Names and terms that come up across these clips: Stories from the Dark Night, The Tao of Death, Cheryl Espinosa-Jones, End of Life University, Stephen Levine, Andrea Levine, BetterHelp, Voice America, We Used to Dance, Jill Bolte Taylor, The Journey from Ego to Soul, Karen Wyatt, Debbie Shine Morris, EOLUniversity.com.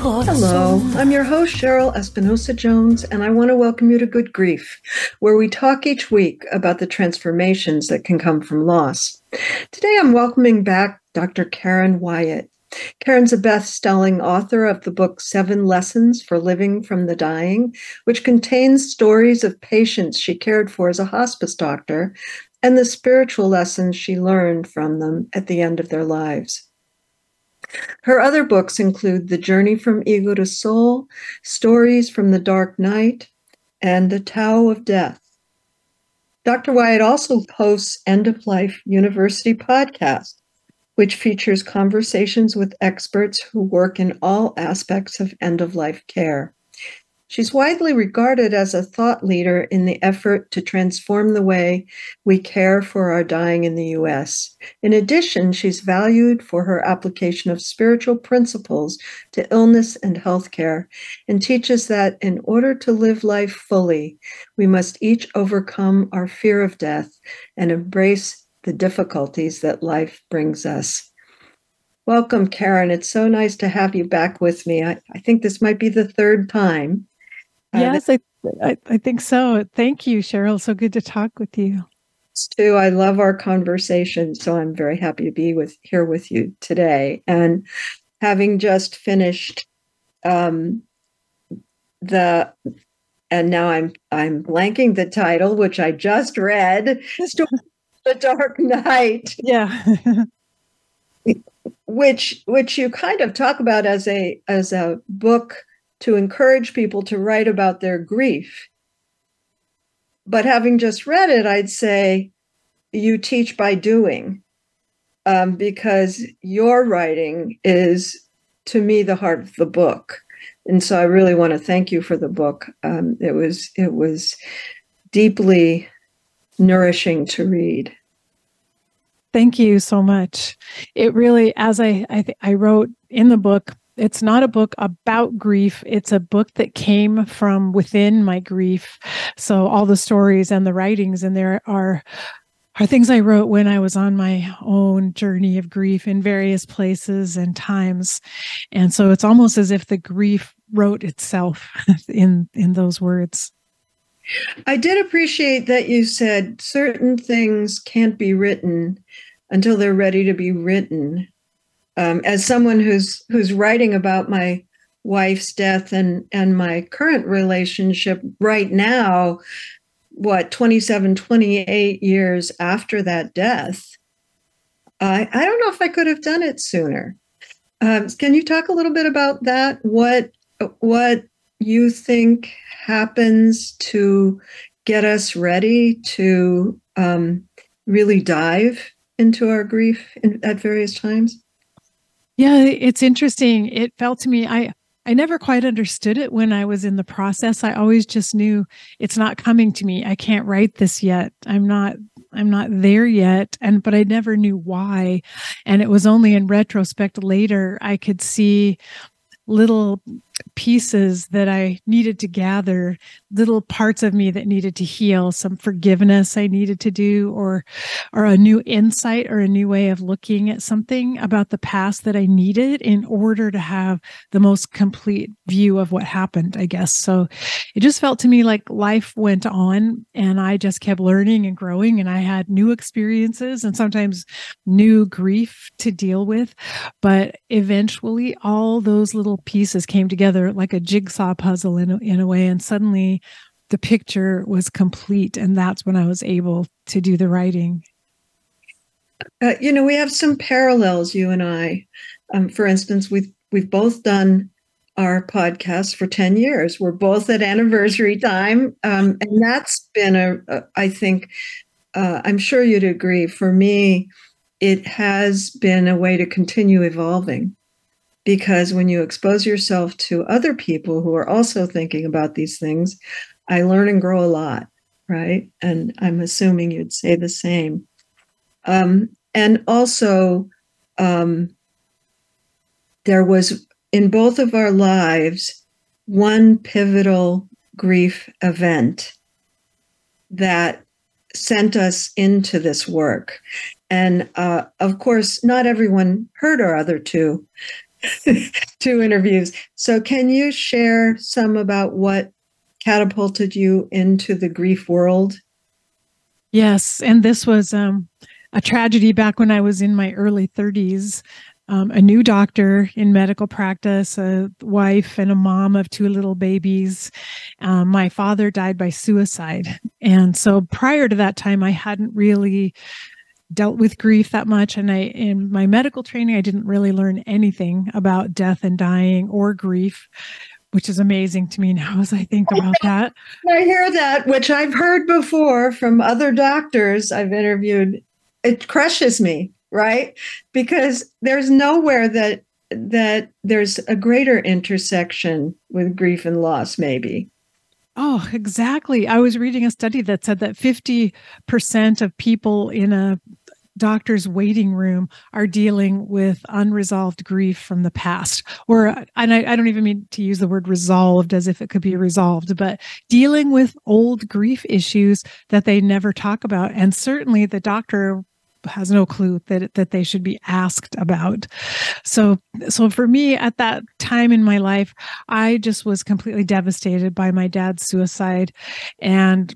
Hello, I'm your host, Cheryl Espinosa-Jones, and I want to welcome you to Good Grief, where we talk each week about the transformations that can come from loss. Today, I'm welcoming back Dr. Karen Wyatt. Karen's a best-selling author of the book 7 Lessons for Living from the Dying, which contains stories of patients she cared for as a hospice doctor and the spiritual lessons she learned from them at the end of their lives. Her other books include The Journey from Ego to Soul, Stories from the Dark Night, and The Tao of Death. Dr. Wyatt also hosts End of Life University podcast, which features conversations with experts who work in all aspects of end-of-life care. She's widely regarded as a thought leader in the effort to transform the way we care for our dying in the U.S. In addition, she's valued for her application of spiritual principles to illness and healthcare, and teaches that in order to live life fully, we must each overcome our fear of death and embrace the difficulties that life brings us. Welcome, Karen. It's so nice to have you back with me. I think this might be the third time. Yes, I think so. Thank you, Cheryl. So good to talk with you. Stu, I love our conversation, so I'm very happy to be here with you today. And having just finished and now I'm blanking the title, which I just read, Stories of the Dark Night. Yeah. Which you kind of talk about as a book to encourage people to write about their grief. But having just read it, I'd say you teach by doing, because your writing is, to me, the heart of the book. And so I really want to thank you for the book. It was deeply nourishing to read. Thank you so much. It really, as I wrote in the book, it's not a book about grief. It's a book that came from within my grief. So all the stories and the writings in there are things I wrote when I was on my own journey of grief in various places and times. And so it's almost as if the grief wrote itself in those words. I did appreciate that you said certain things can't be written until they're ready to be written. As someone who's writing about my wife's death and my current relationship right now, 28 years after that death, I don't know if I could have done it sooner. Can you talk a little bit about that? What you think happens to get us ready to really dive into our grief at various times? Yeah, it's interesting. It felt to me, I never quite understood it when I was in the process. I always just knew it's not coming to me. I can't write this yet. I'm not there yet. But I never knew why. And it was only in retrospect later I could see little pieces that I needed to gather, little parts of me that needed to heal, some forgiveness I needed to do, or a new insight or a new way of looking at something about the past that I needed in order to have the most complete view of what happened, I guess. So it just felt to me like life went on and I just kept learning and growing, and I had new experiences and sometimes new grief to deal with. But eventually all those little pieces came together like a jigsaw puzzle in a way, and suddenly the picture was complete, and that's when I was able to do the writing. We have some parallels, you and I. For instance, we've both done our podcast for 10 years. We're both at anniversary time, and that's been I think I'm sure you'd agree, for me, it has been a way to continue evolving. Because when you expose yourself to other people who are also thinking about these things, I learn and grow a lot. right? And I'm assuming you'd say the same. And also, there was, in both of our lives, one pivotal grief event that sent us into this work. And of course, not everyone heard our other two interviews. So can you share some about what catapulted you into the grief world? Yes. And this was a tragedy back when I was in my early 30s. A new doctor in medical practice, a wife and a mom of two little babies. My father died by suicide. And so prior to that time, I hadn't really dealt with grief that much. And in my medical training, I didn't really learn anything about death and dying or grief, which is amazing to me now as I think about that. I hear that, which I've heard before from other doctors I've interviewed. It crushes me, right? Because there's nowhere that there's a greater intersection with grief and loss, maybe. Oh, exactly. I was reading a study that said that 50% of people in a doctor's waiting room are dealing with unresolved grief from the past. And I don't even mean to use the word resolved as if it could be resolved, but dealing with old grief issues that they never talk about. And certainly the doctor has no clue that they should be asked about. So for me at that time in my life, I just was completely devastated by my dad's suicide and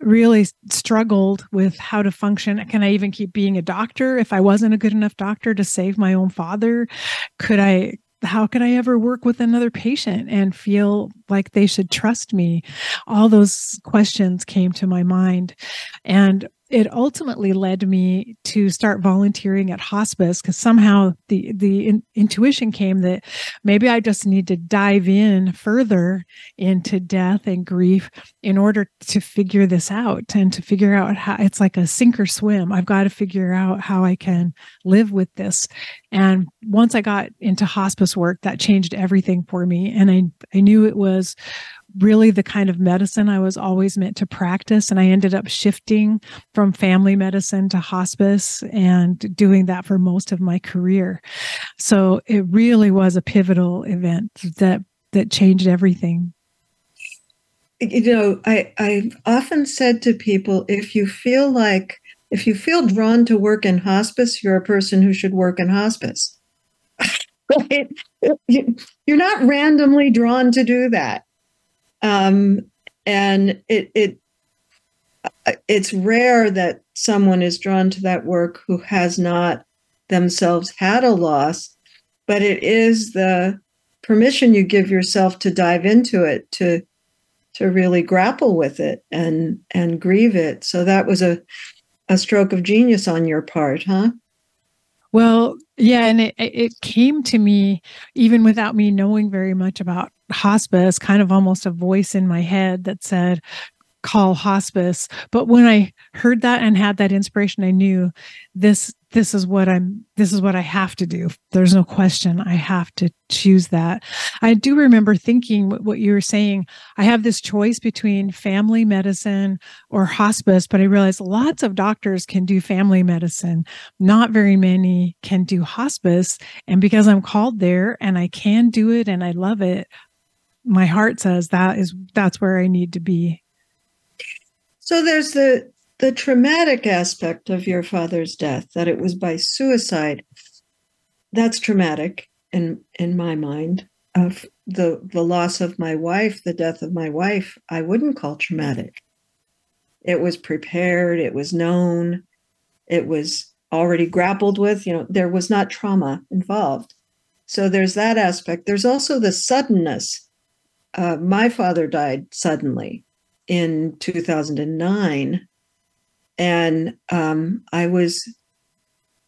really struggled with how to function. Can I even keep being a doctor if I wasn't a good enough doctor to save my own father? How could I ever work with another patient and feel like they should trust me? All those questions came to my mind. And it ultimately led me to start volunteering at hospice because somehow the intuition came that maybe I just need to dive in further into death and grief in order to figure this out and to figure out how it's like a sink or swim. I've got to figure out how I can live with this. And once I got into hospice work, that changed everything for me. And I knew it was really the kind of medicine I was always meant to practice. And I ended up shifting from family medicine to hospice and doing that for most of my career. So it really was a pivotal event that changed everything. You know, I've often said to people, if you feel drawn to work in hospice, you're a person who should work in hospice. Right? You're not randomly drawn to do that. And it's rare that someone is drawn to that work who has not themselves had a loss, but it is the permission you give yourself to dive into it, to really grapple with it and grieve it. So that was a stroke of genius on your part, huh? Well, yeah, and it came to me even without me knowing very much about hospice, kind of almost a voice in my head that said, call hospice. But when I heard that and had that inspiration, I knew this is what I have to do. There's no question. I have to choose that. I do remember thinking what you were saying. I have this choice between family medicine or hospice, but I realized lots of doctors can do family medicine. Not very many can do hospice. And because I'm called there and I can do it and I love it, my heart says that's where I need to be. So there's the traumatic aspect of your father's death, that it was by suicide. That's traumatic in my mind. Of the loss of my wife, the death of my wife, I wouldn't call traumatic. It was prepared, it was known, it was already grappled with, there was not trauma involved. So there's that aspect. There's also the suddenness. My father died suddenly in 2009. And I was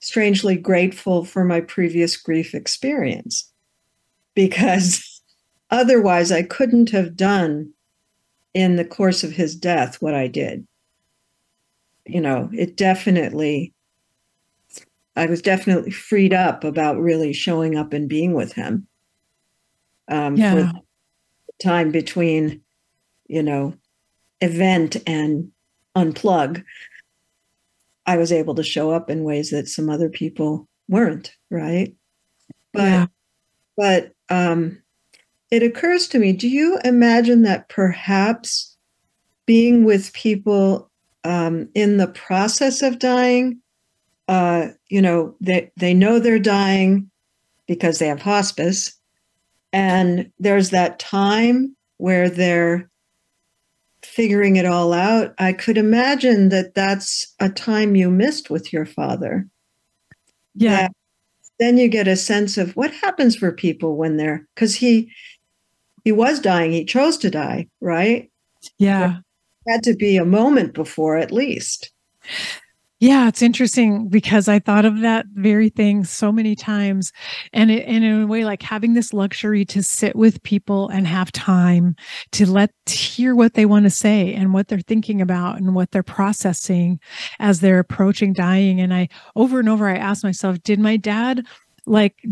strangely grateful for my previous grief experience, because otherwise I couldn't have done in the course of his death what I did. I was definitely freed up about really showing up and being with him. For the time between, event and unplug, I was able to show up in ways that some other people weren't, right? But it occurs to me, do you imagine that perhaps being with people in the process of dying, they know they're dying because they have hospice, and there's that time where they're figuring it all out. I could imagine that that's a time you missed with your father. Yeah. That then you get a sense of what happens for people when they're, because he was dying. He chose to die, right? Yeah. There had to be a moment before, at least. Yeah, it's interesting because I thought of that very thing so many times, and in a way, like having this luxury to sit with people and have time to hear what they want to say and what they're thinking about and what they're processing as they're approaching dying. And I, over and over, I asked myself, did my dad, like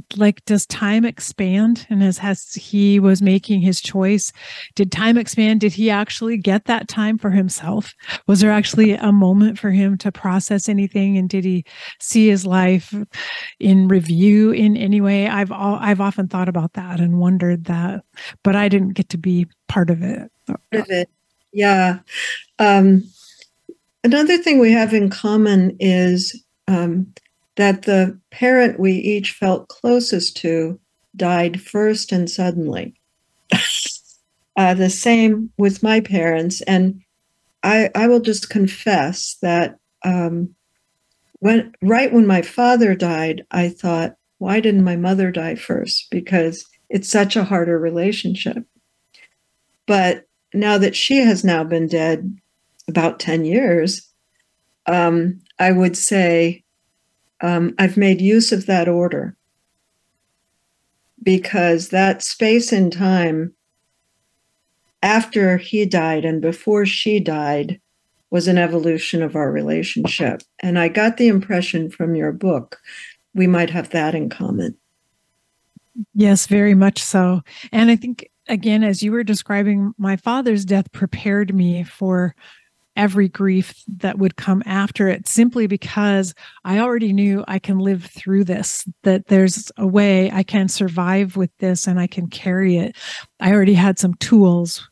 does time expand? And as he was making his choice, did time expand? Did he actually get that time for himself? Was there actually a moment for him to process anything? And did he see his life in review in any way? I've often thought about that and wondered that, but I didn't get to be part of it. Yeah. Another thing we have in common is that the parent we each felt closest to died first and suddenly. The same with my parents. And I will just confess that when my father died, I thought, why didn't my mother die first? Because it's such a harder relationship. But now that she has now been dead about 10 years, I would say, I've made use of that order because that space in time after he died and before she died was an evolution of our relationship. And I got the impression from your book, we might have that in common. Yes, very much so. And I think, again, as you were describing, my father's death prepared me for every grief that would come after it, simply because I already knew I can live through this, that there's a way I can survive with this and I can carry it. I already had some tools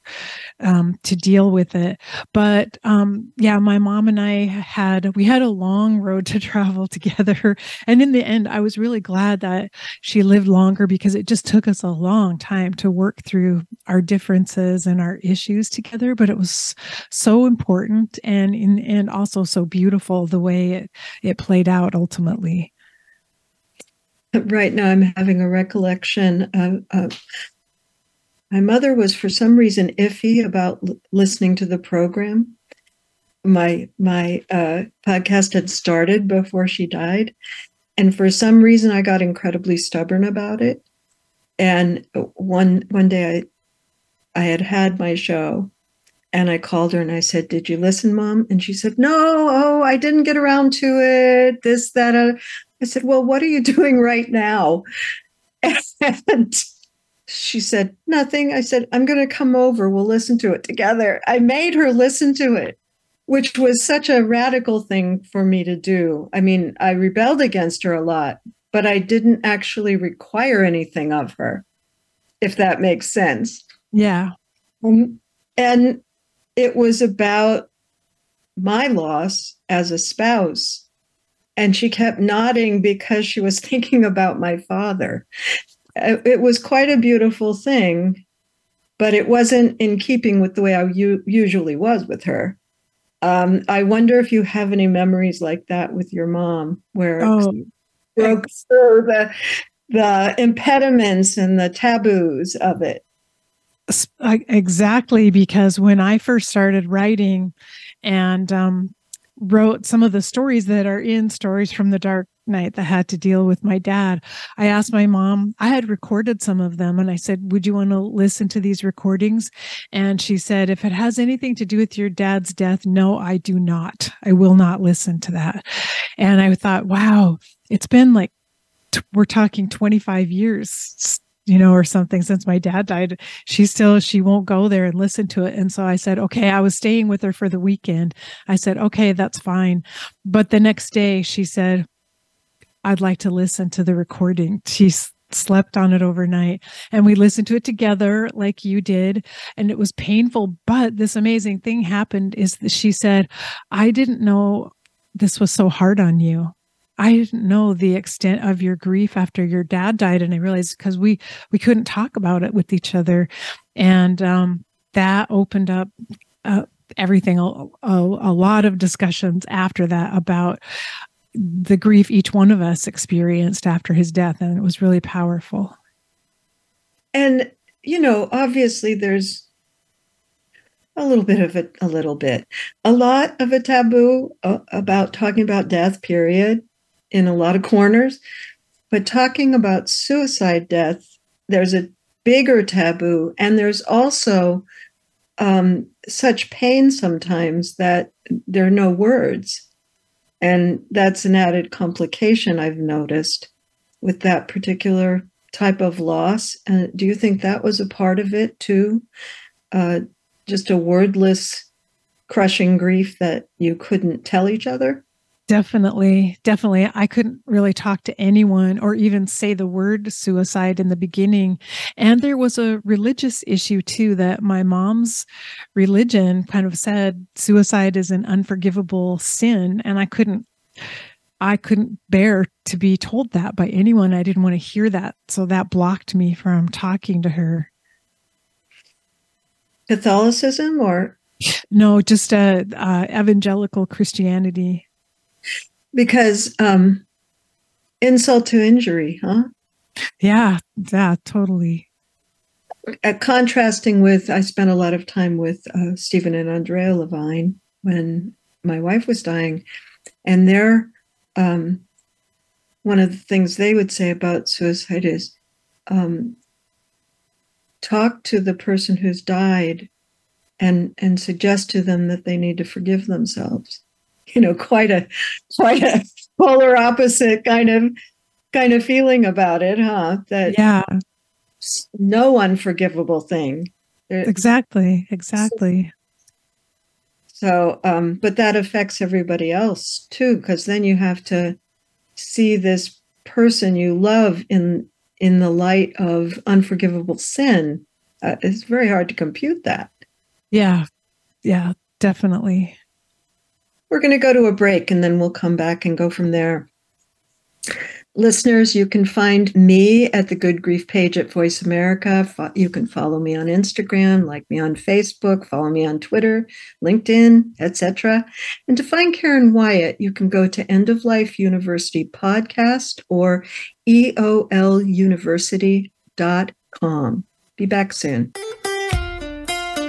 to deal with it. But my mom and I had a long road to travel together. And in the end, I was really glad that she lived longer because it just took us a long time to work through our differences and our issues together. But it was so important. And also so beautiful the way it played out ultimately. Right now I'm having a recollection of my mother was for some reason iffy about listening to the program. My podcast had started before she died, and for some reason I got incredibly stubborn about it. And one day I had my show. And I called her and I said, did you listen, Mom? And she said, no, I didn't get around to it, this, that. I said, well, what are you doing right now? And she said, nothing. I said, I'm going to come over. We'll listen to it together. I made her listen to it, which was such a radical thing for me to do. I mean, I rebelled against her a lot, but I didn't actually require anything of her, if that makes sense. Yeah. And it was about my loss as a spouse. And she kept nodding because she was thinking about my father. It was quite a beautiful thing, but it wasn't in keeping with the way I usually was with her. I wonder if you have any memories like that with your mom, where you broke through the impediments and the taboos of it. Exactly, because when I first started writing and wrote some of the stories that are in Stories from the Dark Night that had to deal with my dad, I asked my mom, I had recorded some of them, and I said, would you want to listen to these recordings? And she said, if it has anything to do with your dad's death, no, I do not. I will not listen to that. And I thought, wow, it's been we're talking 25 years you know, or something. Since my dad died, she won't go there and listen to it. And so I said, okay, I was staying with her for the weekend. I said, okay, that's fine. But the next day she said, I'd like to listen to the recording. She's slept on it overnight, and we listened to it together like you did, and it was painful, but this amazing thing happened is that she said, I didn't know this was so hard on you. I didn't know the extent of your grief after your dad died, and I realized because we couldn't talk about it with each other, and that opened up everything, a lot of discussions after that about the grief each one of us experienced after his death. And it was really powerful. And, you know, obviously there's a lot of a taboo about talking about death, period, in a lot of corners. But talking about suicide death, there's a bigger taboo. And there's also such pain sometimes that there are no words. And that's an added complication I've noticed with that particular type of loss. And do you think that was a part of it too? Just a wordless, crushing grief that you couldn't tell each other? Definitely. I couldn't really talk to anyone or even say the word suicide in the beginning. And there was a religious issue too, that my mom's religion kind of said suicide is an unforgivable sin. And I couldn't bear to be told that by anyone. I didn't want to hear that. So that blocked me from talking to her. Catholicism or? No, just evangelical Christianity. Because insult to injury, huh? Yeah, totally. Contrasting with, I spent a lot of time with Stephen and Andrea Levine when my wife was dying. And they're, one of the things they would say about suicide is, talk to the person who's died and suggest to them that they need to forgive themselves. You know, quite a polar opposite kind of feeling about it, huh? That yeah, no unforgivable thing. Exactly. So, but that affects everybody else too, because then you have to see this person you love in the light of unforgivable sin. It's very hard to compute that. Yeah, definitely. We're going to go to a break and then we'll come back and go from there. Listeners, you can find me at the Good Grief page at Voice America. You can follow me on Instagram, like me on Facebook, follow me on Twitter, LinkedIn, etc. And to find Karen Wyatt, you can go to End of Life University podcast or EOLUniversity.com. Be back soon.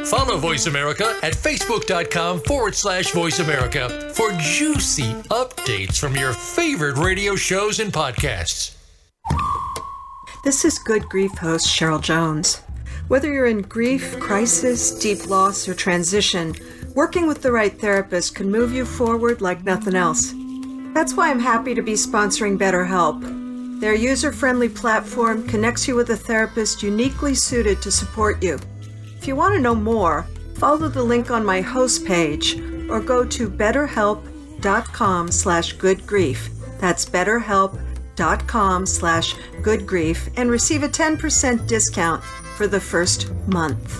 Follow Voice America at Facebook.com/Voice America for juicy updates from your favorite radio shows and podcasts. This is Good Grief host Cheryl Jones. Whether you're in grief, crisis, deep loss, or transition, working with the right therapist can move you forward like nothing else. That's why I'm happy to be sponsoring BetterHelp. Their user-friendly platform connects you with a therapist uniquely suited to support you. If you want to know more, follow the link on my host page or go to betterhelp.com/goodgrief. That's betterhelp.com/goodgrief and receive a 10% discount for the first month.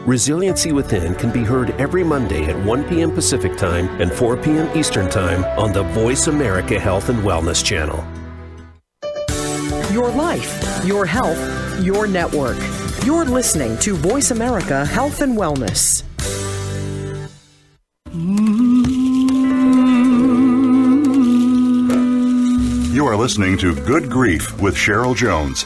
Resiliency Within can be heard every Monday at 1 p.m. Pacific Time and 4 p.m. Eastern Time on the Voice America Health and Wellness Channel. Your life, your health, your network. You're listening to Voice America Health and Wellness. You are listening to Good Grief with Cheryl Jones.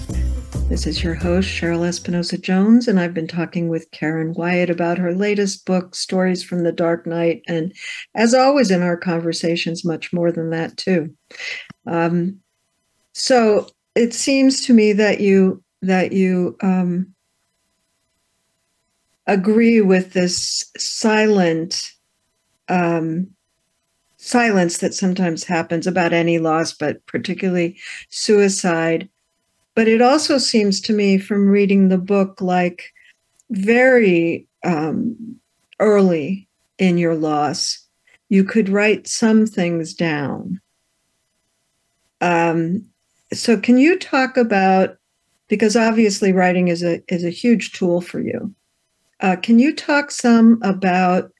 This is your host, Cheryl Espinosa-Jones, and I've been talking with Karen Wyatt about her latest book, Stories from the Dark Night, and as always in our conversations, much more than that, too. So it seems to me that you agree with this silence that sometimes happens about any loss, but particularly suicide. But it also seems to me from reading the book like very early in your loss, you could write some things down. So can you talk about, because obviously writing is a huge tool for you. Can you talk some about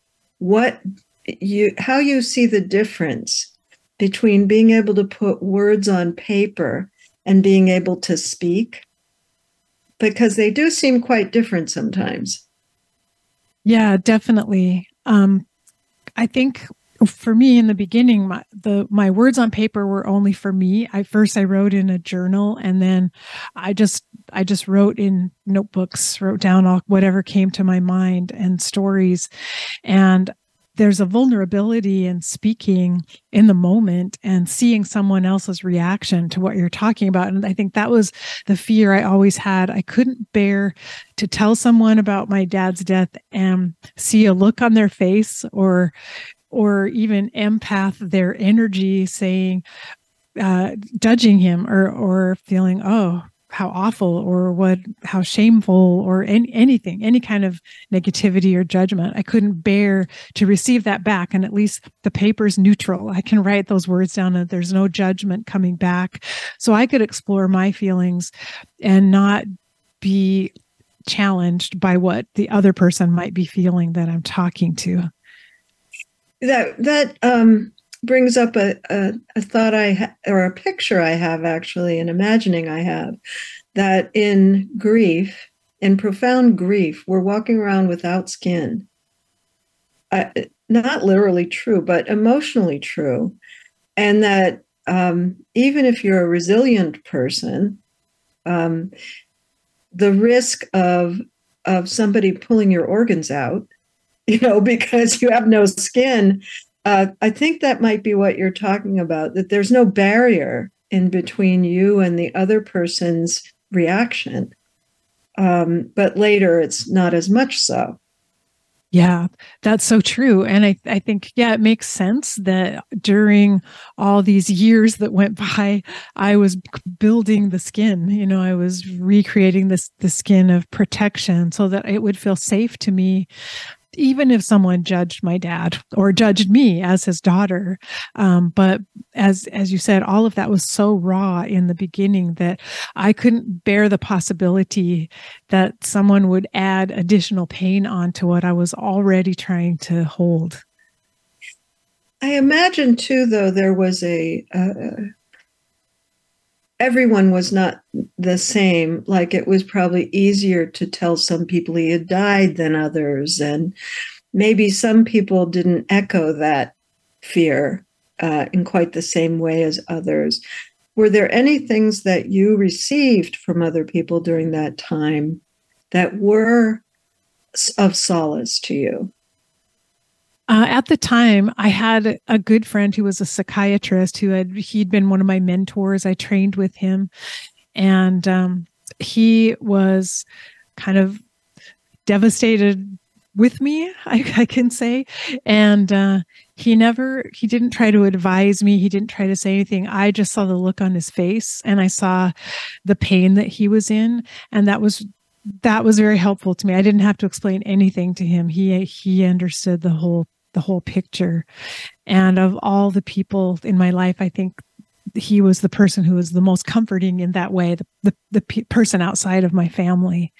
how you see the difference between being able to put words on paper and being able to speak? Because they do seem quite different sometimes. Yeah, definitely. I think for me in the beginning, my words on paper were only for me. I wrote in a journal, and then I just wrote in notebooks, wrote down all whatever came to my mind and stories. And there's a vulnerability in speaking in the moment and seeing someone else's reaction to what you're talking about. And I think that was the fear I always had. I couldn't bear to tell someone about my dad's death and see a look on their face or even empath their energy saying, judging him or feeling, oh, how awful or what, how shameful or anything, any kind of negativity or judgment. I couldn't bear to receive that back. And at least the paper's neutral. I can write those words down and there's no judgment coming back. So I could explore my feelings and not be challenged by what the other person might be feeling that I'm talking to. That brings up a thought or a picture I have, actually, an imagining I have, that in grief, in profound grief, we're walking around without skin. Not literally true, but emotionally true. And that even if you're a resilient person, the risk of somebody pulling your organs out, because you have no skin, I think that might be what you're talking about, that there's no barrier in between you and the other person's reaction. But later, it's not as much so. Yeah, that's so true. And I think, yeah, it makes sense that during all these years that went by, I was building the skin. I was recreating the skin of protection so that it would feel safe to me. Even if someone judged my dad or judged me as his daughter. But as you said, all of that was so raw in the beginning that I couldn't bear the possibility that someone would add additional pain onto what I was already trying to hold. I imagine too, though, there was everyone was not the same. Like, it was probably easier to tell some people he had died than others. And maybe some people didn't echo that fear in quite the same way as others. Were there any things that you received from other people during that time that were of solace to you? At the time, I had a good friend who was a psychiatrist he'd been one of my mentors. I trained with him, and he was kind of devastated with me, I can say. And He didn't try to advise me. He didn't try to say anything. I just saw the look on his face and I saw the pain that he was in. And that was very helpful to me. I didn't have to explain anything to him. He understood the whole picture. And of all the people in my life, I think he was the person who was the most comforting in that way, the person outside of my family.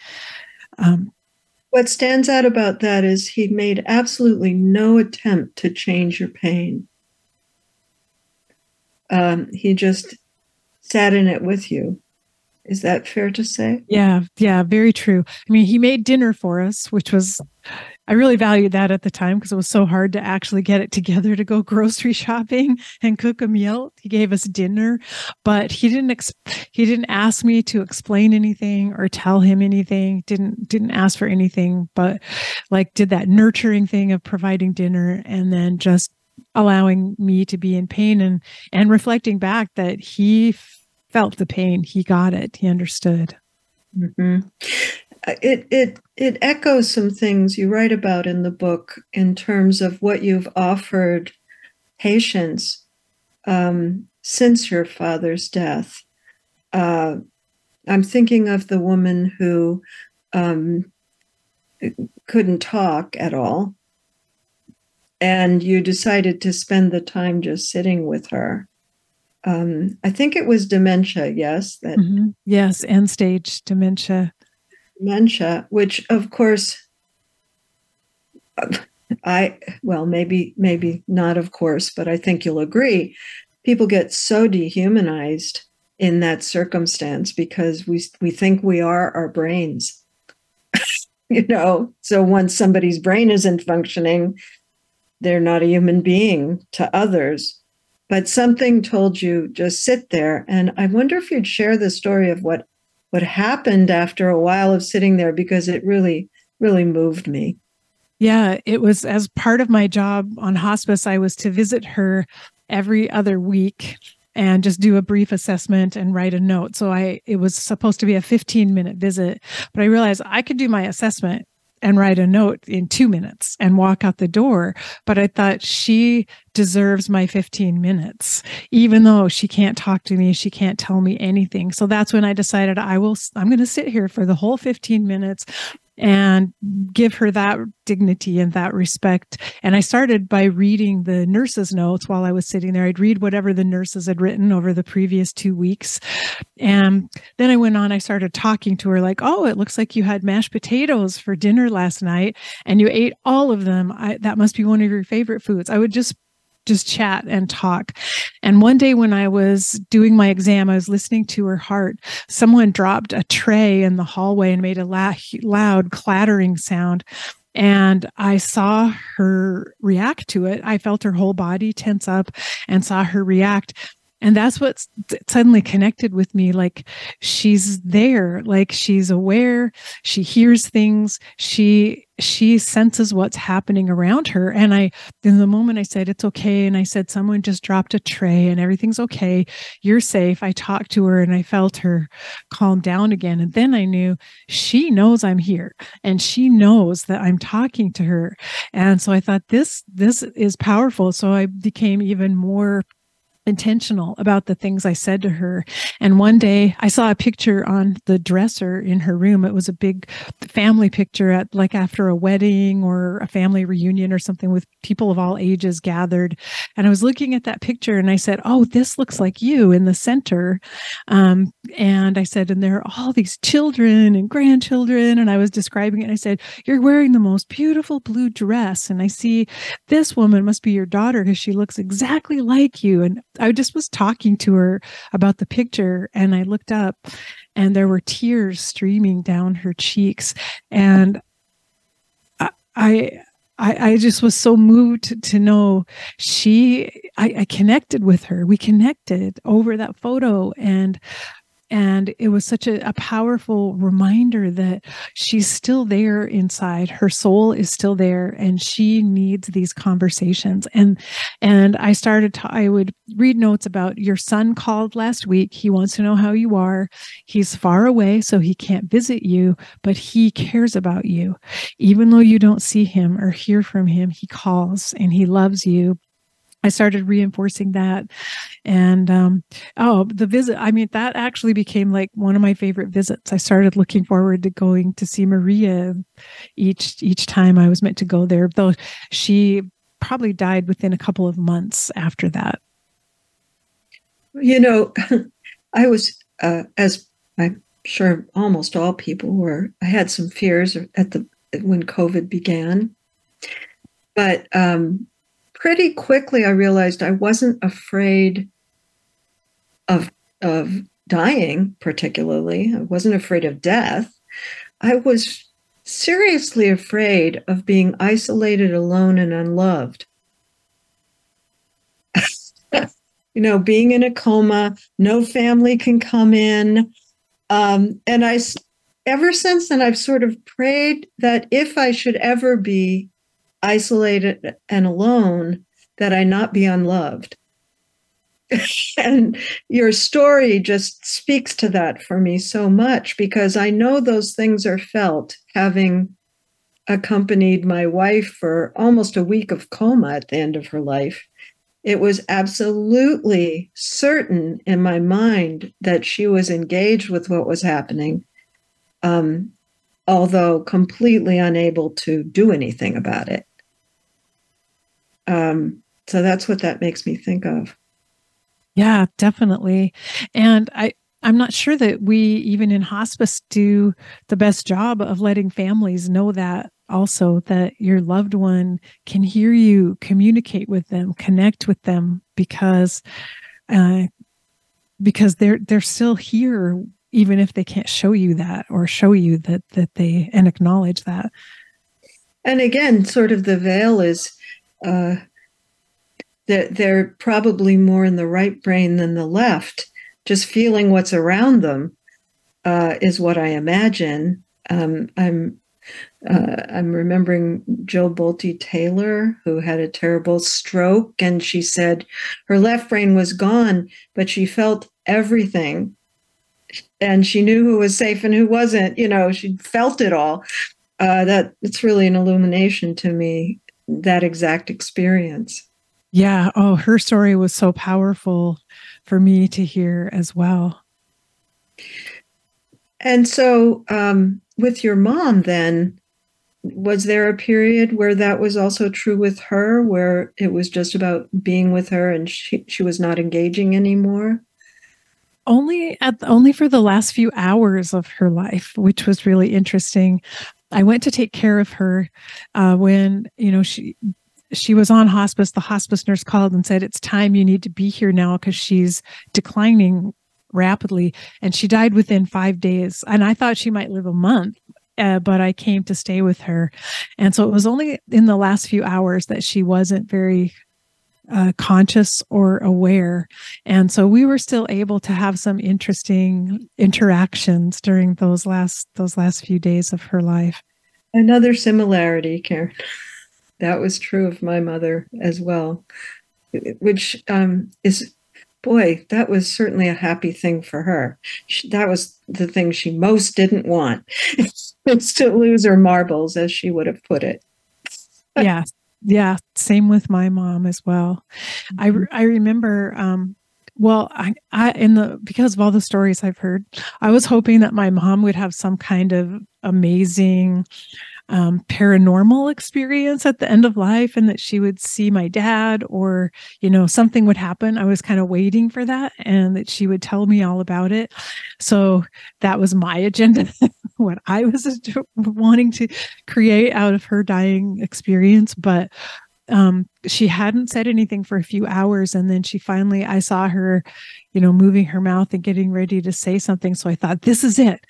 What stands out about that is he made absolutely no attempt to change your pain. He just sat in it with you. Is that fair to say? Yeah, very true. I mean, he made dinner for us, which was, I really valued that at the time because it was so hard to actually get it together to go grocery shopping and cook a meal. He gave us dinner, but he didn't ask me to explain anything or tell him anything. Didn't ask for anything, but like did that nurturing thing of providing dinner and then just allowing me to be in pain and reflecting back that he felt the pain. He got it. He understood. Mm-hmm. It echoes some things you write about in the book in terms of what you've offered patients since your father's death. I'm thinking of the woman who couldn't talk at all, and you decided to spend the time just sitting with her. I think it was dementia, yes? Mm-hmm. Yes, end-stage dementia. Dementia, which, of course, maybe not, of course, but I think you'll agree, people get so dehumanized in that circumstance because we think we are our brains, So once somebody's brain isn't functioning, they're not a human being to others. But something told you just sit there. And I wonder if you'd share the story of what happened after a while of sitting there, because it really, really moved me. Yeah, it was as part of my job on hospice, I was to visit her every other week and just do a brief assessment and write a note. So it was supposed to be a 15-minute visit, but I realized I could do my assessment and write a note in 2 minutes and walk out the door. But I thought she deserves my 15 minutes, even though she can't talk to me, she can't tell me anything. So that's when I decided I'm going to sit here for the whole 15 minutes and give her that dignity and that respect. And I started by reading the nurse's notes while I was sitting there. I'd read whatever the nurses had written over the previous 2 weeks. And then I went on, I started talking to her like, oh, it looks like you had mashed potatoes for dinner last night and you ate all of them. That must be one of your favorite foods. I would just chat and talk. And one day when I was doing my exam, I was listening to her heart. Someone dropped a tray in the hallway and made a loud clattering sound. And I saw her react to it. I felt her whole body tense up and saw her react. And that's what suddenly connected with me. Like she's there, like she's aware, she hears things, she senses what's happening around her. And in the moment I said, it's okay. And I said, someone just dropped a tray and everything's okay. You're safe. I talked to her and I felt her calm down again. And then I knew she knows I'm here and she knows that I'm talking to her. And so I thought this is powerful. So I became even more intentional about the things I said to her. And one day I saw a picture on the dresser in her room. It was a big family picture after a wedding or a family reunion or something with people of all ages gathered. And I was looking at that picture and I said, oh, this looks like you in the center. And I said, and there are all these children and grandchildren. And I was describing it. And I said, you're wearing the most beautiful blue dress. And I see this woman must be your daughter because she looks exactly like you. And I just was talking to her about the picture and I looked up and there were tears streaming down her cheeks. And I just was so moved to know I connected with her. We connected over that photo and it was such a powerful reminder that she's still there inside. Her soul is still there, and she needs these conversations. And I started. I would read notes about your son called last week. He wants to know how you are. He's far away, so he can't visit you, but he cares about you, even though you don't see him or hear from him. He calls and he loves you. I started reinforcing that. And, the visit, I mean, that actually became like one of my favorite visits. I started looking forward to going to see Maria each time I was meant to go there, though she probably died within a couple of months after that. You know, I was, as I'm sure almost all people were, I had some fears when COVID began, but, pretty quickly, I realized I wasn't afraid of dying, particularly. I wasn't afraid of death. I was seriously afraid of being isolated, alone, and unloved. Being in a coma, no family can come in. And ever since then, I've sort of prayed that if I should ever be isolated and alone, that I not be unloved. And your story just speaks to that for me so much, because I know those things are felt, having accompanied my wife for almost a week of coma at the end of her life. It was absolutely certain in my mind that she was engaged with what was happening, although completely unable to do anything about it. So that's what that makes me think of. Yeah, definitely. And I'm not sure that we, even in hospice, do the best job of letting families know that also, that your loved one can hear you, communicate with them, connect with them, because they're still here, even if they can't show you that, or show you that they, and acknowledge that. And again, sort of the veil is, that they're probably more in the right brain than the left. Just feeling what's around them is what I imagine. I'm remembering Jill Bolte Taylor, who had a terrible stroke, and she said her left brain was gone, but she felt everything, and she knew who was safe and who wasn't. She felt it all. That it's really an illumination to me, that exact experience. Yeah. Oh, her story was so powerful for me to hear as well. And so, with your mom then, was there a period where that was also true with her, where it was just about being with her and she was not engaging anymore? Only for the last few hours of her life, which was really interesting. I went to take care of her when, she was on hospice. The hospice nurse called and said, "It's time, you need to be here now because she's declining rapidly." And she died within 5 days. And I thought she might live a month, but I came to stay with her. And so it was only in the last few hours that she wasn't very conscious or aware. And so we were still able to have some interesting interactions during those last few days of her life. Another similarity, Karen. That was true of my mother as well, which that was certainly a happy thing for her. That was the thing she most didn't want. It's to lose her marbles, as she would have put it. Yeah. Yeah, same with my mom as well. I remember, because of all the stories I've heard, I was hoping that my mom would have some kind of amazing paranormal experience at the end of life, and that she would see my dad, or, something would happen. I was kind of waiting for that, and that she would tell me all about it. So that was my agenda. What I was wanting to create out of her dying experience. But she hadn't said anything for a few hours. And then she finally, I saw her, moving her mouth and getting ready to say something. So I thought, this is it.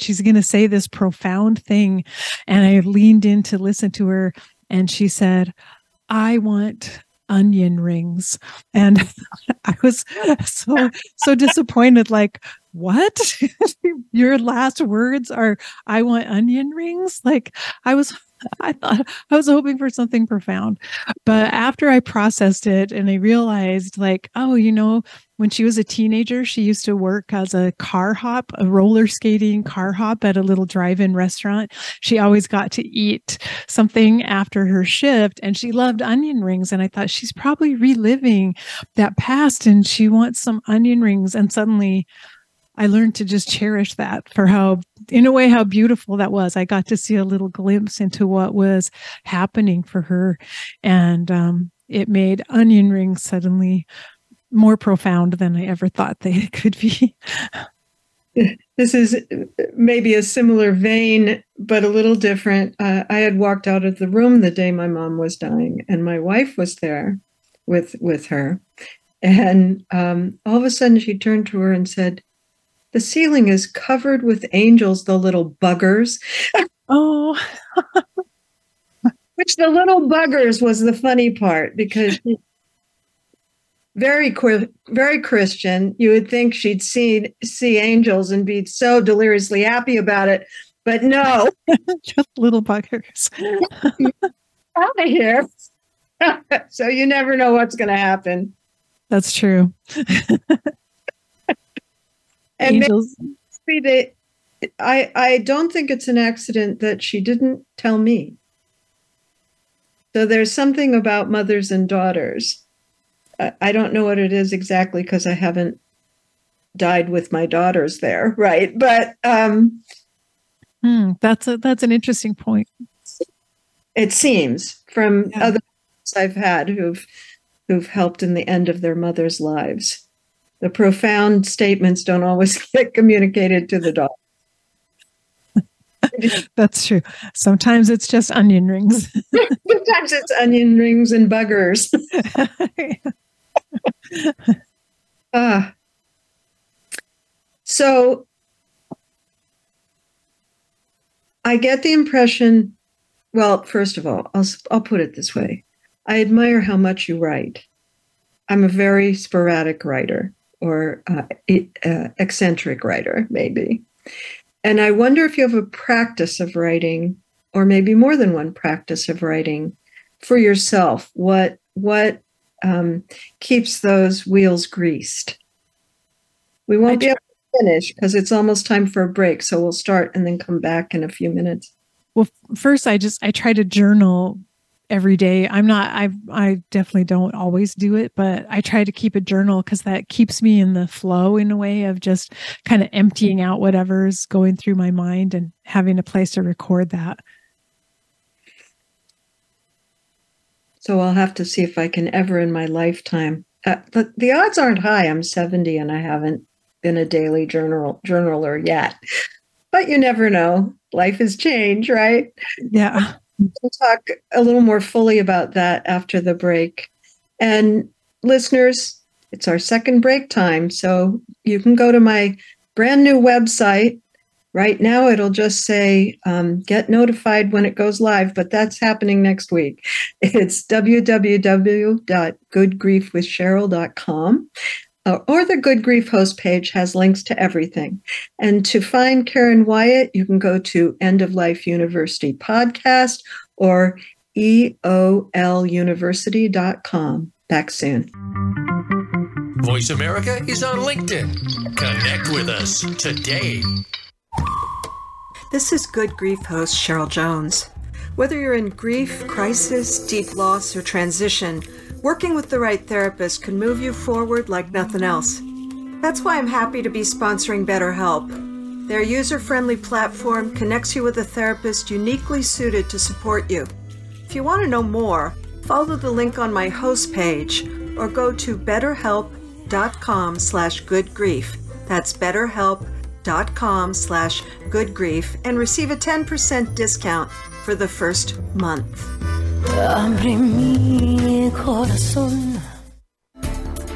She's going to say this profound thing. And I leaned in to listen to her. And she said, "I want onion rings." And I was so disappointed, like, what? Your last words are, I want onion rings. Like I was hoping for something profound, but after I processed it and I realized like, oh, you know, when she was a teenager, she used to work as a roller skating car hop at a little drive-in restaurant. She always got to eat something after her shift and she loved onion rings. And I thought she's probably reliving that past and she wants some onion rings. And suddenly I learned to just cherish that for how beautiful that was. I got to see a little glimpse into what was happening for her. And it made onion rings suddenly more profound than I ever thought they could be. This is maybe a similar vein, but a little different. I had walked out of the room the day my mom was dying, and my wife was there with her. And all of a sudden she turned to her and said, "The ceiling is covered with angels, the little buggers." Oh. Which the little buggers was the funny part, because very, very Christian. You would think she'd see angels and be so deliriously happy about it, but no. Just little buggers. Out of here. So you never know what's going to happen. That's true. And angels. Maybe I don't think it's an accident that she didn't tell me. So there's something about mothers and daughters. I don't know what it is exactly because I haven't died with my daughters there, right? But that's an interesting point. It seems from other mothers I've had who've helped in the end of their mothers' lives, the profound statements don't always get communicated to the daughters. That's true. Sometimes it's just onion rings. Sometimes it's onion rings and buggers. So I get the impression, well, first of all, I'll put it this way. I admire how much you write. I'm a very sporadic writer or eccentric writer, maybe. And I wonder if you have a practice of writing or maybe more than one practice of writing for yourself. What keeps those wheels greased? We won't be able to finish because it's almost time for a break. So we'll start and then come back in a few minutes. Well, first, I try to journal every day. I definitely don't always do it, but I try to keep a journal because that keeps me in the flow in a way of just kind of emptying out whatever's going through my mind and having a place to record that. So I'll have to see if I can ever in my lifetime. The odds aren't high. I'm 70 and I haven't been a daily journaler yet. But you never know. Life has changed, right? Yeah. We'll talk a little more fully about that after the break. And listeners, it's our second break time. So you can go to my brand new website. Right now, it'll just say, get notified when it goes live, but that's happening next week. It's www.goodgriefwithcheryl.com or the Good Grief host page has links to everything. And to find Karen Wyatt, you can go to End of Life University podcast or EOLUniversity.com. Back soon. Voice America is on LinkedIn. Connect with us today. This is Good Grief host Cheryl Jones. Whether you're in grief, crisis, deep loss, or transition, working with the right therapist can move you forward like nothing else. That's why I'm happy to be sponsoring BetterHelp. Their user-friendly platform connects you with a therapist uniquely suited to support you. If you want to know more, follow the link on my host page or go to betterhelp.com/goodgrief. That's BetterHelp.com/goodgrief and receive a 10% discount for the first month.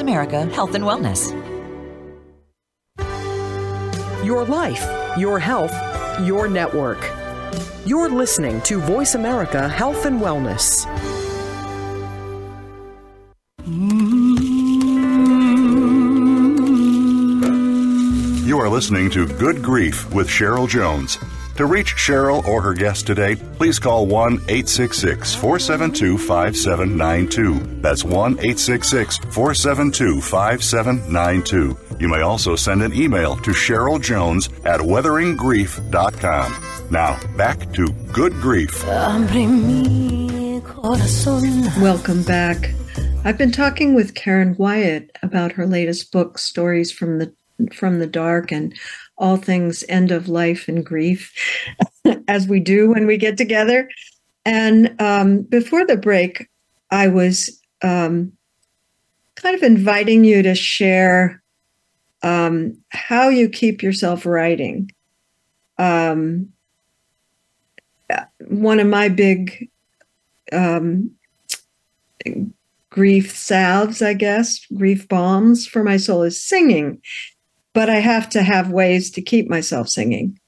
America Health and Wellness. Your life, your health, your network. You're listening to Voice America Health and Wellness. You are listening to Good Grief with Cheryl Jones. To reach Cheryl or her guest today, please call 1-866-472-5792. That's 1-866-472-5792. You may also send an email to Cheryl Jones at weatheringgrief.com. Now, back to Good Grief. Welcome back. I've been talking with Karen Wyatt about her latest book, Stories from the Dark, and all things end of life and grief, as we do when we get together. And before the break, I was kind of inviting you to share how you keep yourself writing. One of my big grief salves, I guess, grief bombs for my soul is singing. But I have to have ways to keep myself singing.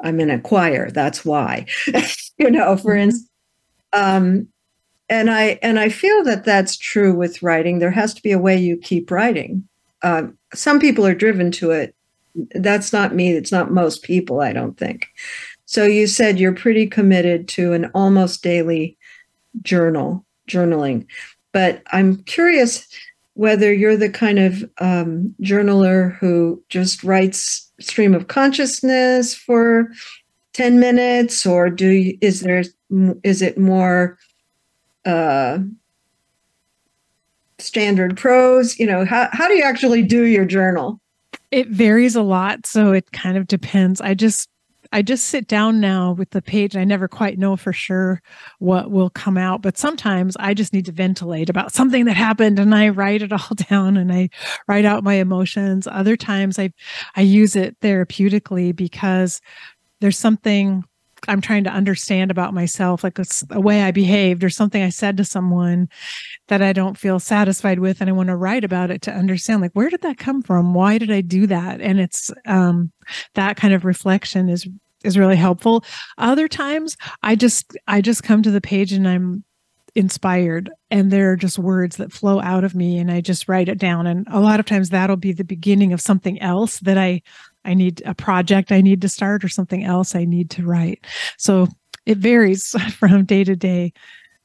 I'm in a choir, that's why, for instance. And I feel that that's true with writing. There has to be a way you keep writing. Some people are driven to it. That's not me. It's not most people, I don't think. So you said you're pretty committed to an almost daily journaling. But I'm curious whether you're the kind of journaler who just writes stream of consciousness for 10 minutes, or is it more standard prose? How do you actually do your journal? It varies a lot, so it kind of depends. I just sit down now with the page. I never quite know for sure what will come out, but sometimes I just need to ventilate about something that happened, and I write it all down and I write out my emotions. Other times I use it therapeutically because there's something I'm trying to understand about myself, like a way I behaved or something I said to someone that I don't feel satisfied with. And I want to write about it to understand, like, where did that come from? Why did I do that? And it's that kind of reflection is really helpful. Other times I just come to the page and I'm inspired, and there are just words that flow out of me, and I just write it down. And a lot of times that'll be the beginning of something else that I need, a project I need to start, or something else I need to write. So it varies from day to day.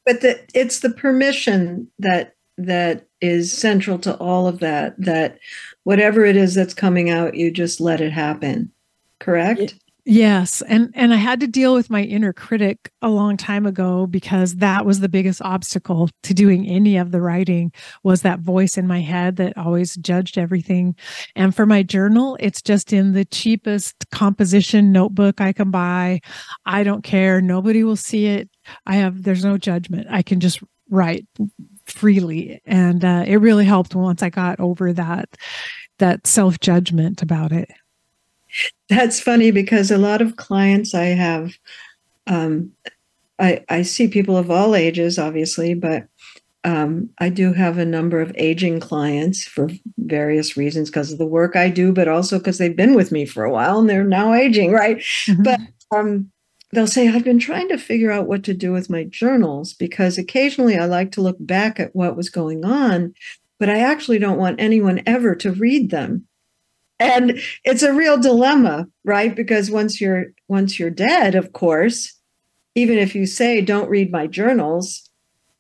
But it's the permission that is central to all of that, that whatever it is that's coming out, you just let it happen, correct? Yes. And I had to deal with my inner critic a long time ago, because that was the biggest obstacle to doing any of the writing, was that voice in my head that always judged everything. And for my journal, it's just in the cheapest composition notebook I can buy. I don't care. Nobody will see it. There's no judgment. I can just write freely. And it really helped once I got over that self-judgment about it. That's funny, because a lot of clients I have, I see people of all ages, obviously, but I do have a number of aging clients for various reasons, because of the work I do, but also because they've been with me for a while and they're now aging, right? Mm-hmm. But they'll say, I've been trying to figure out what to do with my journals because occasionally I like to look back at what was going on, but I actually don't want anyone ever to read them. And it's a real dilemma, right? Because once you're dead, of course, even if you say, don't read my journals,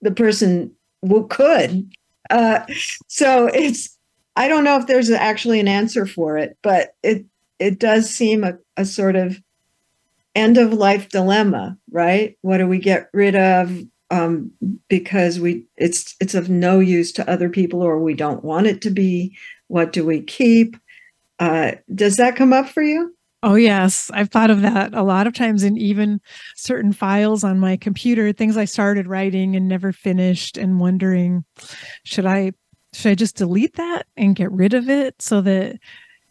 the person could. So it's, I don't know if there's actually an answer for it, but it does seem a sort of end of life dilemma, right? What do we get rid of because it's of no use to other people or we don't want it to be? What do we keep? Does that come up for you? Oh, yes. I've thought of that a lot of times, and even certain files on my computer, things I started writing and never finished, and wondering, should I just delete that and get rid of it so that,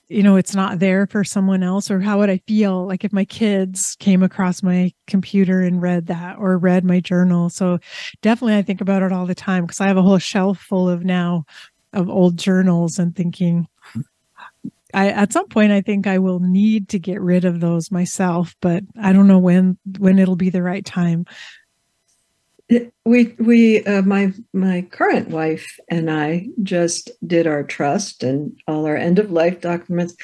you know, it's not there for someone else? Or how would I feel like if my kids came across my computer and read that or read my journal? So definitely I think about it all the time because I have a whole shelf full of now of old journals, and thinking, at some point, I think I will need to get rid of those myself, but I don't know when it'll be the right time. My current wife and I just did our trust and all our end of life documents.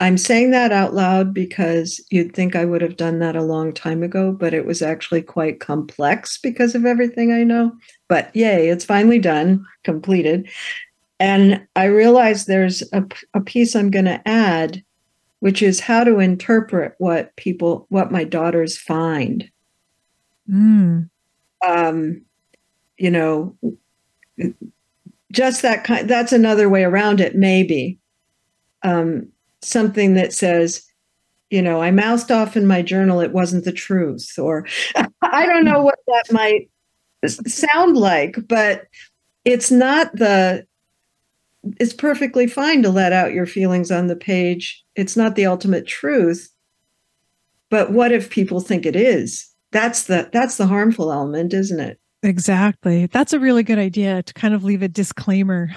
I'm saying that out loud because you'd think I would have done that a long time ago, but it was actually quite complex because of everything I know. But yay, it's finally done, completed. And I realize there's a piece I'm going to add, which is how to interpret what my daughters find. Mm. You know, just that kind. That's another way around it, maybe. Something that says, you know, I mouthed off in my journal, it wasn't the truth, or I don't know what that might sound like, but it's not the. It's perfectly fine to let out your feelings on the page. It's not the ultimate truth, but what if people think it is? That's the harmful element, isn't it? Exactly. That's a really good idea to kind of leave a disclaimer.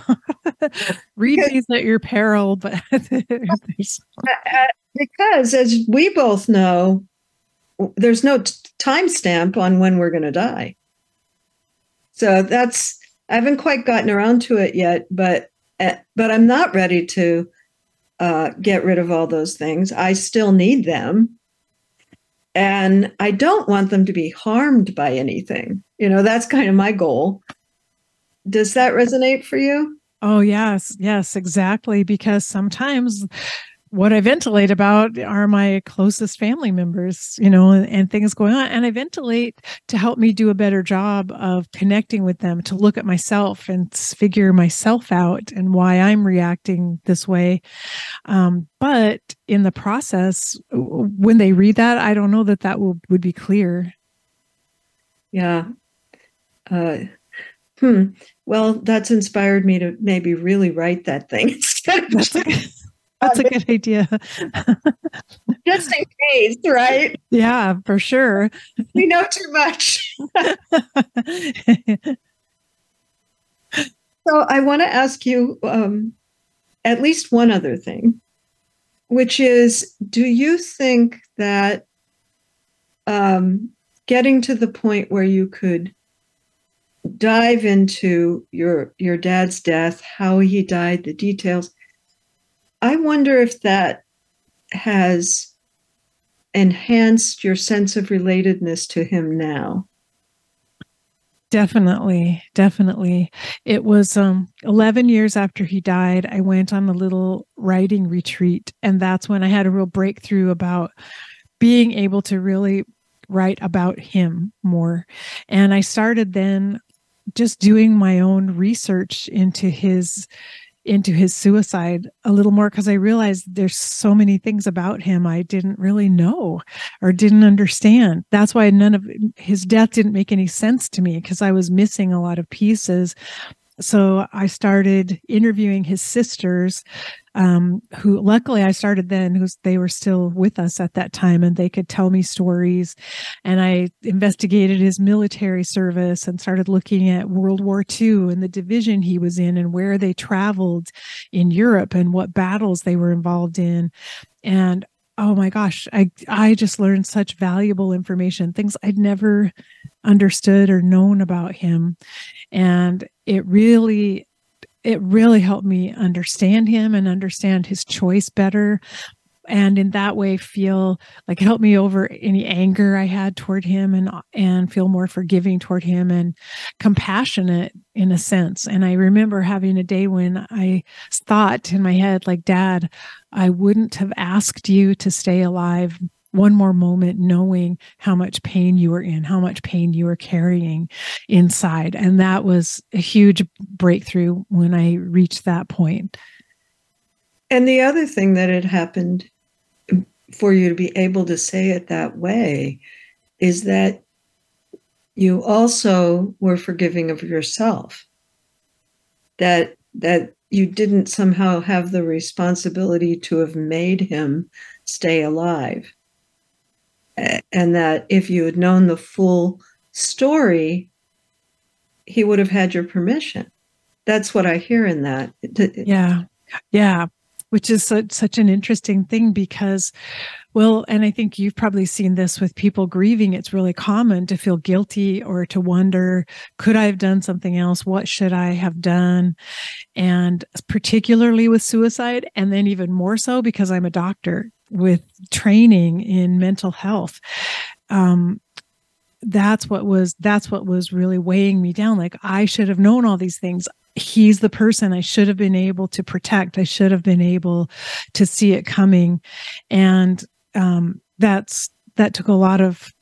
Read these at your peril, but because as we both know, there's no timestamp on when we're going to die. So I haven't quite gotten around to it yet, but I'm not ready to get rid of all those things. I still need them. And I don't want them to be harmed by anything. You know, that's kind of my goal. Does that resonate for you? Oh, yes. Yes, exactly. Because sometimes what I ventilate about are my closest family members, you know, and things going on. And I ventilate to help me do a better job of connecting with them, to look at myself and figure myself out and why I'm reacting this way. But in the process, when they read that, I don't know that would be clear. Yeah. Well, that's inspired me to maybe really write that thing instead of That's a good idea. Just in case, right? Yeah, for sure. We know too much. So I want to ask you at least one other thing, which is, do you think that getting to the point where you could dive into your dad's death, how he died, the details, I wonder if that has enhanced your sense of relatedness to him now. Definitely. It was 11 years after he died, I went on a little writing retreat. And that's when I had a real breakthrough about being able to really write about him more. And I started then just doing my own research into his suicide a little more, because I realized there's so many things about him I didn't really know or didn't understand. That's why none of his death didn't make any sense to me, because I was missing a lot of pieces. So I started interviewing his sisters, who luckily I started then, they were still with us at that time, and they could tell me stories. And I investigated his military service and started looking at World War II and the division he was in and where they traveled in Europe and what battles they were involved in. And oh my gosh, I just learned such valuable information, things I'd never understood or known about him. And it really helped me understand him and understand his choice better. And in that way, feel like it helped me over any anger I had toward him and feel more forgiving toward him and compassionate in a sense. And I remember having a day when I thought in my head, like, Dad, I wouldn't have asked you to stay alive one more moment, knowing how much pain you were in, how much pain you were carrying inside. And that was a huge breakthrough when I reached that point. And the other thing that had happened for you to be able to say it that way is that you also were forgiving of yourself, that you didn't somehow have the responsibility to have made him stay alive. And that if you had known the full story, he would have had your permission. That's what I hear in that. Yeah, yeah. Which is such an interesting thing because, well, and I think you've probably seen this with people grieving. It's really common to feel guilty or to wonder, could I have done something else? What should I have done? And particularly with suicide, and then even more so because I'm a doctor with training in mental health. That's what was really weighing me down. Like, I should have known all these things. He's the person I should have been able to protect. I should have been able to see it coming. And that took a lot of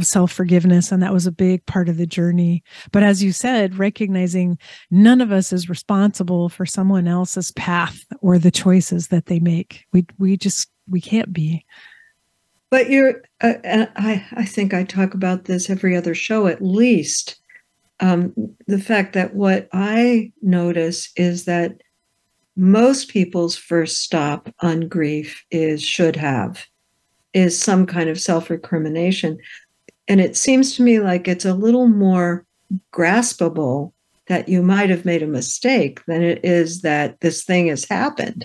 self-forgiveness. And that was a big part of the journey. But as you said, recognizing none of us is responsible for someone else's path or the choices that they make. We can't be. But you're, I think I talk about this every other show at least. The fact that what I notice is that most people's first stop on grief is some kind of self-recrimination. And it seems to me like it's a little more graspable that you might have made a mistake than it is that this thing has happened,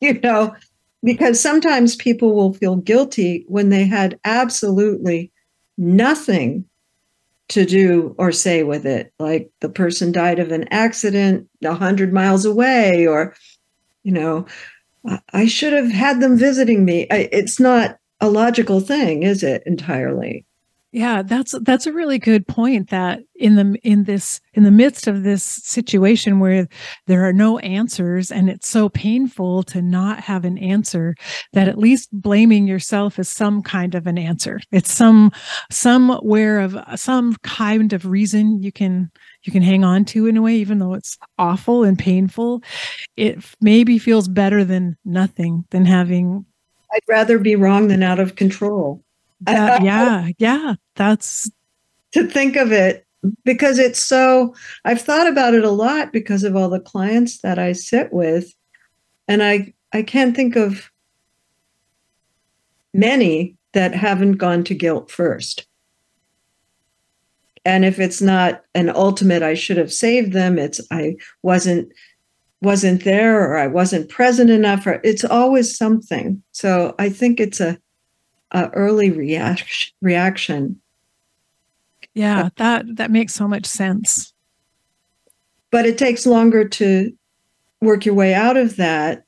because sometimes people will feel guilty when they had absolutely nothing to do or say with it. Like, the person died of an accident 100 miles away, or, I should have had them visiting me. It's not a logical thing, is it, entirely? Yeah, that's a really good point, that in the midst of this situation where there are no answers and it's so painful to not have an answer, that at least blaming yourself is some kind of an answer. It's some kind of reason you can hang on to in a way, even though it's awful and painful. It maybe feels better than nothing, than having. I'd rather be wrong than out of control. That's to think of it, because it's so, I've thought about it a lot because of all the clients that I sit with, and I can't think of many that haven't gone to guilt first. And if it's not an ultimate, I should have saved them, it's, I wasn't there, or I wasn't present enough, or it's always something. So I think it's a early reaction. Yeah, that makes so much sense. But it takes longer to work your way out of that,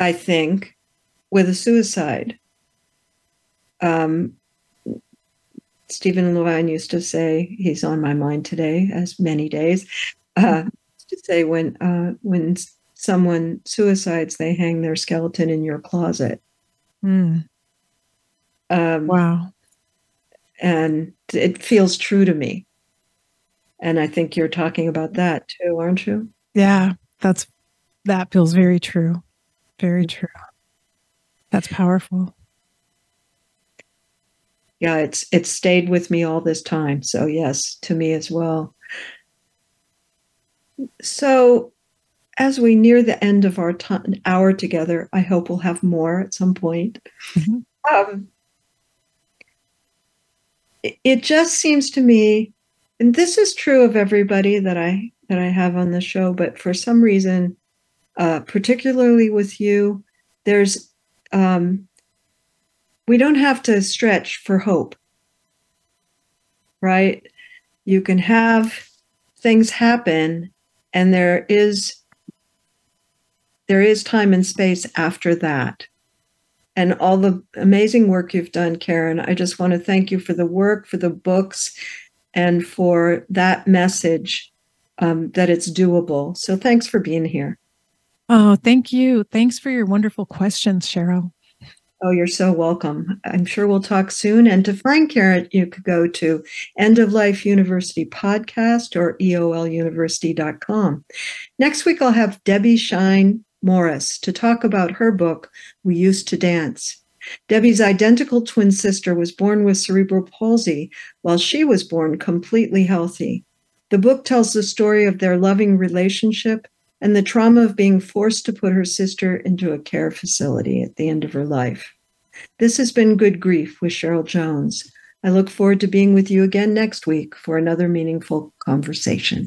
I think, with a suicide. Stephen Levine used to say, he's on my mind today, as many days, to say when someone suicides, they hang their skeleton in your closet. Mm. Wow. And it feels true to me. And I think you're talking about that too, aren't you? Yeah, that feels very true. Very true. That's powerful. Yeah, it's stayed with me all this time. So yes, to me as well. So as we near the end of our hour together, I hope we'll have more at some point. Mm-hmm. It just seems to me, and this is true of everybody that I have on the show, but for some reason, particularly with you, there's we don't have to stretch for hope, right? You can have things happen, and there is time and space after that. And all the amazing work you've done, Karen, I just want to thank you for the work, for the books, and for that message that it's doable. So thanks for being here. Oh, thank you. Thanks for your wonderful questions, Cheryl. Oh, you're so welcome. I'm sure we'll talk soon. And to find Karen, you could go to End of Life University podcast or EOLUniversity.com. Next week, I'll have Debbie Shine Morris to talk about her book, We Used to Dance. Debbie's identical twin sister was born with cerebral palsy, while she was born completely healthy. The book tells the story of their loving relationship and the trauma of being forced to put her sister into a care facility at the end of her life. This has been Good Grief with Cheryl Jones. I look forward to being with you again next week for another meaningful conversation.